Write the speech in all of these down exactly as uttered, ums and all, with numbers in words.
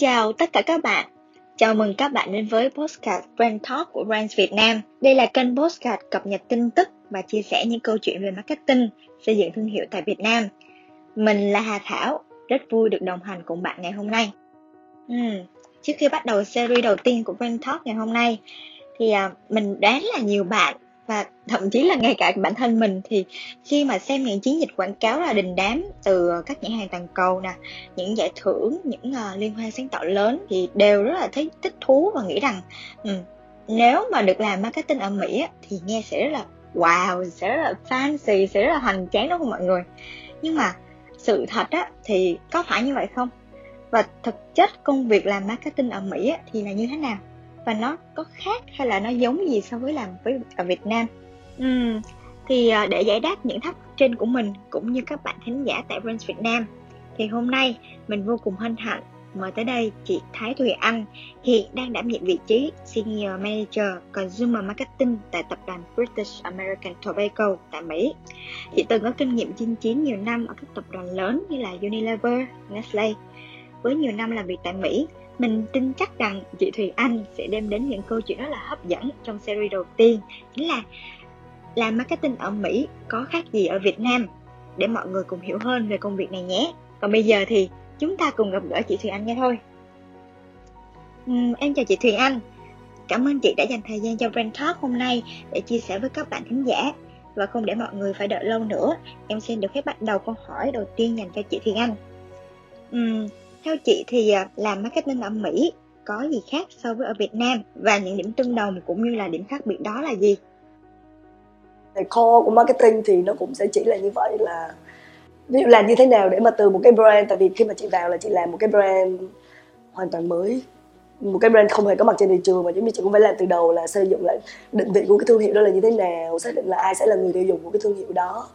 chào tất cả các bạn. Chào mừng các bạn đến với podcast Brand Talk của Brands Việt Nam. Đây là kênh podcast cập nhật tin tức và chia sẻ những câu chuyện về marketing, xây dựng thương hiệu tại Việt Nam. Mình là Hà Thảo, rất vui được đồng hành cùng bạn ngày hôm nay. Uhm, trước khi bắt đầu series đầu tiên của Brand Talk ngày hôm nay, thì à, mình đoán là nhiều bạn và thậm chí là ngay cả bản thân mình thì khi mà xem những chiến dịch quảng cáo là đình đám từ các nhãn hàng toàn cầu nè, những giải thưởng, những uh, liên hoan sáng tạo lớn thì đều rất là thấy thích thú và nghĩ rằng um, nếu mà được làm marketing ở Mỹ thì nghe sẽ rất là wow, sẽ rất là fancy, sẽ rất là hoành tráng đúng không mọi người? Nhưng mà sự thật á, thì có phải như vậy không? Và thực chất công việc làm marketing ở Mỹ thì là như thế nào? Và nó có khác hay là nó giống gì so với làm với ở Việt Nam? uhm, Thì để giải đáp những thắc mắc trên của mình cũng như các bạn khán giả tại Brands Việt Nam, thì hôm nay mình vô cùng hân hạnh mời tới đây chị Thái Thùy Anh, hiện đang đảm nhiệm vị trí Senior Manager Consumer Marketing tại tập đoàn British American Tobacco tại Mỹ. Chị từng có kinh nghiệm chinh chiến nhiều năm ở các tập đoàn lớn như là Unilever, Nestle. Với nhiều năm làm việc tại Mỹ, mình tin chắc rằng chị Thùy Anh sẽ đem đến những câu chuyện rất là hấp dẫn trong series đầu tiên, chính là làm marketing ở Mỹ có khác gì ở Việt Nam, để mọi người cùng hiểu hơn về công việc này nhé. Còn bây giờ thì chúng ta cùng gặp gỡ chị Thùy Anh nghe thôi. uhm, Em chào chị Thùy Anh. Cảm ơn chị đã dành thời gian cho Brand Talk hôm nay để chia sẻ với các bạn khán giả. Và không để mọi người phải đợi lâu nữa, em xin được phép bắt đầu câu hỏi đầu tiên dành cho chị Thùy Anh. uhm, Theo chị thì làm marketing ở Mỹ có gì khác so với ở Việt Nam, và những điểm tương đồng cũng như là điểm khác biệt đó là gì? Cái core của marketing thì nó cũng sẽ chỉ là như vậy, là ví dụ làm như thế nào để mà từ một cái brand, tại vì khi mà chị vào là chị làm một cái brand hoàn toàn mới, một cái brand không hề có mặt trên thị trường, mà giống như chị cũng phải làm từ đầu là xây dựng lại định vị của cái thương hiệu đó là như thế nào, xác định là ai sẽ là người tiêu dùng của cái thương hiệu đó,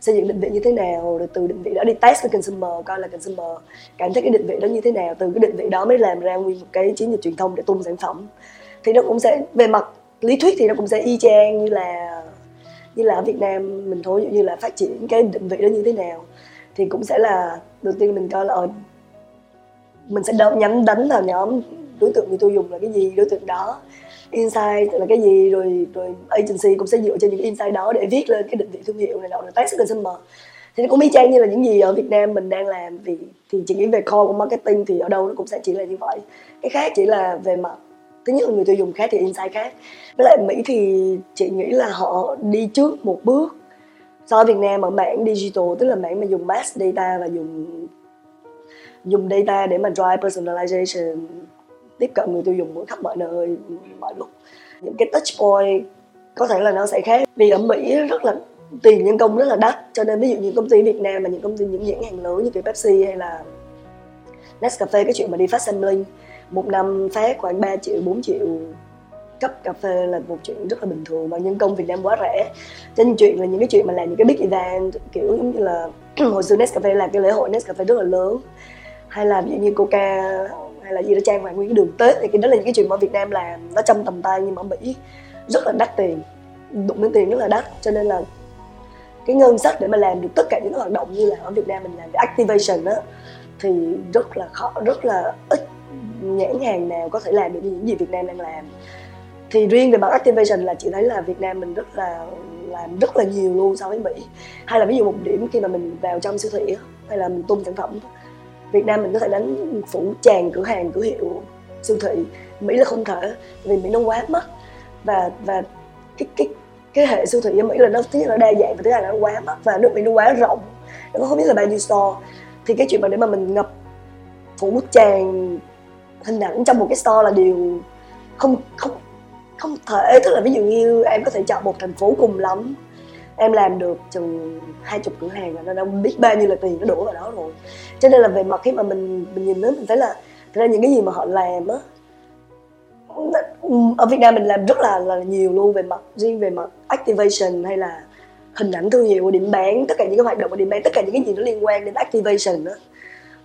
xây dựng định vị như thế nào, rồi từ định vị đó đi test với consumer, coi là consumer cảm thấy cái định vị đó như thế nào, từ cái định vị đó mới làm ra nguyên một cái chiến dịch truyền thông để tung sản phẩm. Thì nó cũng sẽ về mặt lý thuyết thì nó cũng sẽ y chang như là như là ở Việt Nam mình thôi, như là phát triển cái định vị đó như thế nào thì cũng sẽ là đầu tiên mình coi là ở, mình sẽ nhắm đánh vào nhóm đối tượng người tiêu dùng là cái gì, đối tượng đó insight là cái gì, rồi rồi agency cũng sẽ dựa trên những insight đó để viết lên cái định vị thương hiệu này nọ, rồi test consumer. Thì nó cũng y chang như là những gì ở Việt Nam mình đang làm, thì thì chỉ nghĩ về core của marketing thì ở đâu nó cũng sẽ chỉ là như vậy. Cái khác chỉ là về mặt thứ nhất là người tiêu dùng khác thì insight khác. Với lại Mỹ thì chị nghĩ là họ đi trước một bước so với Việt Nam ở mảng digital, tức là mảng mà dùng mass data và dùng dùng data để mà drive personalization, tiếp cận người tiêu dùng mỗi khắp mọi nơi, mọi lúc. Những cái touch point có thể là nó sẽ khác, vì ở Mỹ rất là tiền nhân công rất là đắt, cho nên ví dụ những công ty Việt Nam mà những công ty những nhãn hàng lớn như cái Pepsi hay là Nescafe, cái chuyện mà đi phát sampling một năm phát khoảng ba triệu, bốn triệu cấp cà phê là một chuyện rất là bình thường, mà nhân công Việt Nam quá rẻ. Cho nên chuyện là những cái chuyện mà làm những cái big event kiểu giống như là hồi xưa Nescafe là cái lễ hội Nescafe rất là lớn, hay là ví dụ như Coca hay là gì đó trang hoàng nguyên cái đường Tết, thì cái đó là những cái chuyện mà Việt Nam làm nó trong tầm tay, nhưng mà ở Mỹ rất là đắt tiền, đụng đến tiền rất là đắt, cho nên là cái ngân sách để mà làm được tất cả những hoạt động như là ở Việt Nam mình làm cái activation á thì rất là khó, rất là ít nhãn hàng nào có thể làm được như những gì Việt Nam đang làm. Thì riêng về mặt activation là chị thấy là Việt Nam mình rất là làm rất là nhiều luôn so với Mỹ. Hay là ví dụ một điểm khi mà mình vào trong siêu thị hay là mình tung sản phẩm, Việt Nam mình có thể đánh phủ tràn cửa hàng, cửa hiệu, siêu thị. Mỹ là không thể, vì Mỹ nó quá mắc, và và cái cái cái hệ siêu thị ở Mỹ là nó thứ nhất là đa dạng và thứ hai là nó quá mắc, và nước Mỹ nó quá rộng, nó không biết là bao nhiêu store. Thì cái chuyện mà để mà mình ngập phủ tràn hình ảnh trong một cái store là điều không không không thể. Tức là ví dụ như em có thể chọn một thành phố cùng lắm, em làm được chừng hai chục cửa hàng là nó đã biết bao nhiêu là tiền nó đổ vào đó rồi. Cho nên là về mặt khi mà mình mình nhìn đến mình thấy là thật ra những cái gì mà họ làm á ở Việt Nam mình làm rất là là nhiều luôn, về mặt riêng về mặt activation hay là hình ảnh thương hiệu, điểm bán, tất cả những cái hoạt động của điểm bán, tất cả những cái gì nó liên quan đến activation á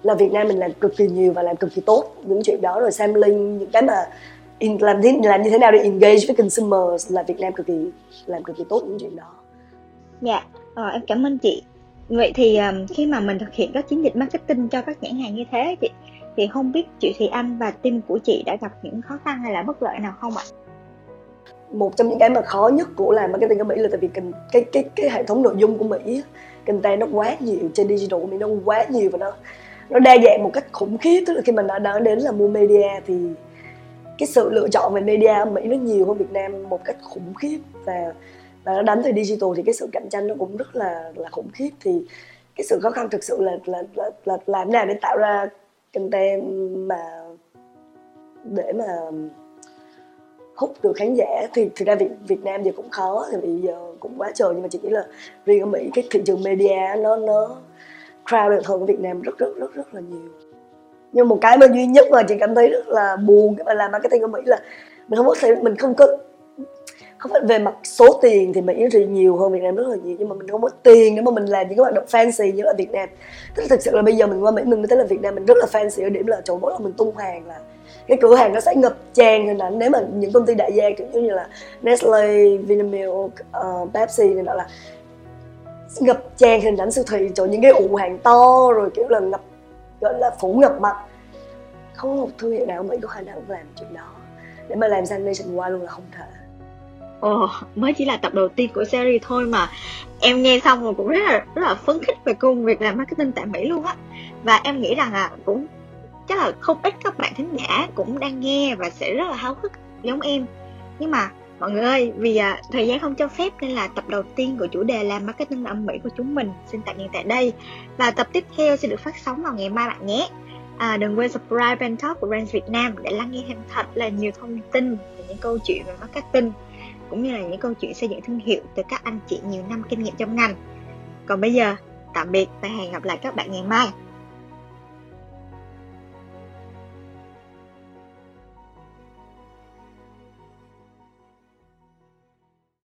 là Việt Nam mình làm cực kỳ nhiều và làm cực kỳ tốt những chuyện đó. Rồi sampling, những cái mà in, làm thế làm như thế nào để engage với consumers là Việt Nam cực kỳ làm cực kỳ tốt những chuyện đó. Dạ, yeah. ờ, em cảm ơn chị. Vậy thì um, khi mà mình thực hiện các chiến dịch marketing cho các nhãn hàng như thế chị, thì không biết chị Thùy Anh và team của chị đã gặp những khó khăn hay là bất lợi nào không ạ? Một trong những cái mà khó nhất của làm marketing ở Mỹ là tại vì cái, cái, cái, cái hệ thống nội dung của Mỹ, content nó quá nhiều, trên digital của Mỹ nó quá nhiều và nó nó đa dạng một cách khủng khiếp. Tức là khi mình đã nói đến là mua media thì cái sự lựa chọn về media ở Mỹ nó nhiều hơn Việt Nam một cách khủng khiếp, và và nó đánh tới digital thì cái sự cạnh tranh nó cũng rất là là khủng khiếp. Thì cái sự khó khăn thực sự là là là, là làm thế nào để tạo ra content mà để mà hút được khán giả. Thì thực ra Việt, Việt Nam giờ cũng khó, thì bây giờ cũng quá trời, nhưng mà chị nghĩ là riêng ở Mỹ cái thị trường media nó nó crowded hơn ở Việt Nam rất rất rất rất là nhiều. Nhưng một cái mà duy nhất mà chị cảm thấy rất là buồn khi mà làm marketing ở Mỹ là mình không có mình không có không phải về mặt số tiền thì Mỹ thì nhiều hơn Việt Nam rất là nhiều, nhưng mà mình không có tiền để mà mình làm những cái hoạt động fancy như ở Việt Nam. Tức là thực sự là bây giờ mình qua Mỹ mình mới thấy là Việt Nam mình rất là fancy ở điểm là chỗ mỗi lần mình tung hàng là cái cửa hàng nó sẽ ngập tràn hình ảnh. Nếu mà những công ty đại gia kiểu như là Nestle, Vinamilk, uh, Pepsi này nọ là ngập tràn hình ảnh siêu thị, chỗ những cái ụ hàng to rồi kiểu là ngập gọi là phủ ngập mặt. Không một thương hiệu nào ở Mỹ có khả năng làm chuyện đó, để mà làm sang nationwide luôn là không thể. Ồ, mới chỉ là tập đầu tiên của series thôi mà em nghe xong rồi cũng rất là, rất là phấn khích về công việc làm marketing tại Mỹ luôn á. Và em nghĩ rằng là cũng chắc là không ít các bạn thính giả cũng đang nghe và sẽ rất là háo hức giống em. Nhưng mà mọi người ơi, vì à, thời gian không cho phép nên là tập đầu tiên của chủ đề làm marketing ở Mỹ của chúng mình xin tạm dừng tại đây. Và tập tiếp theo sẽ được phát sóng vào ngày mai bạn nhé. À, đừng quên subscribe Brand Talk của Brands Việt Nam để lắng nghe thêm thật là nhiều thông tin về những câu chuyện về marketing, cũng như là những câu chuyện xây dựng thương hiệu từ các anh chị nhiều năm kinh nghiệm trong ngành. Còn bây giờ, tạm biệt và hẹn gặp lại các bạn ngày mai.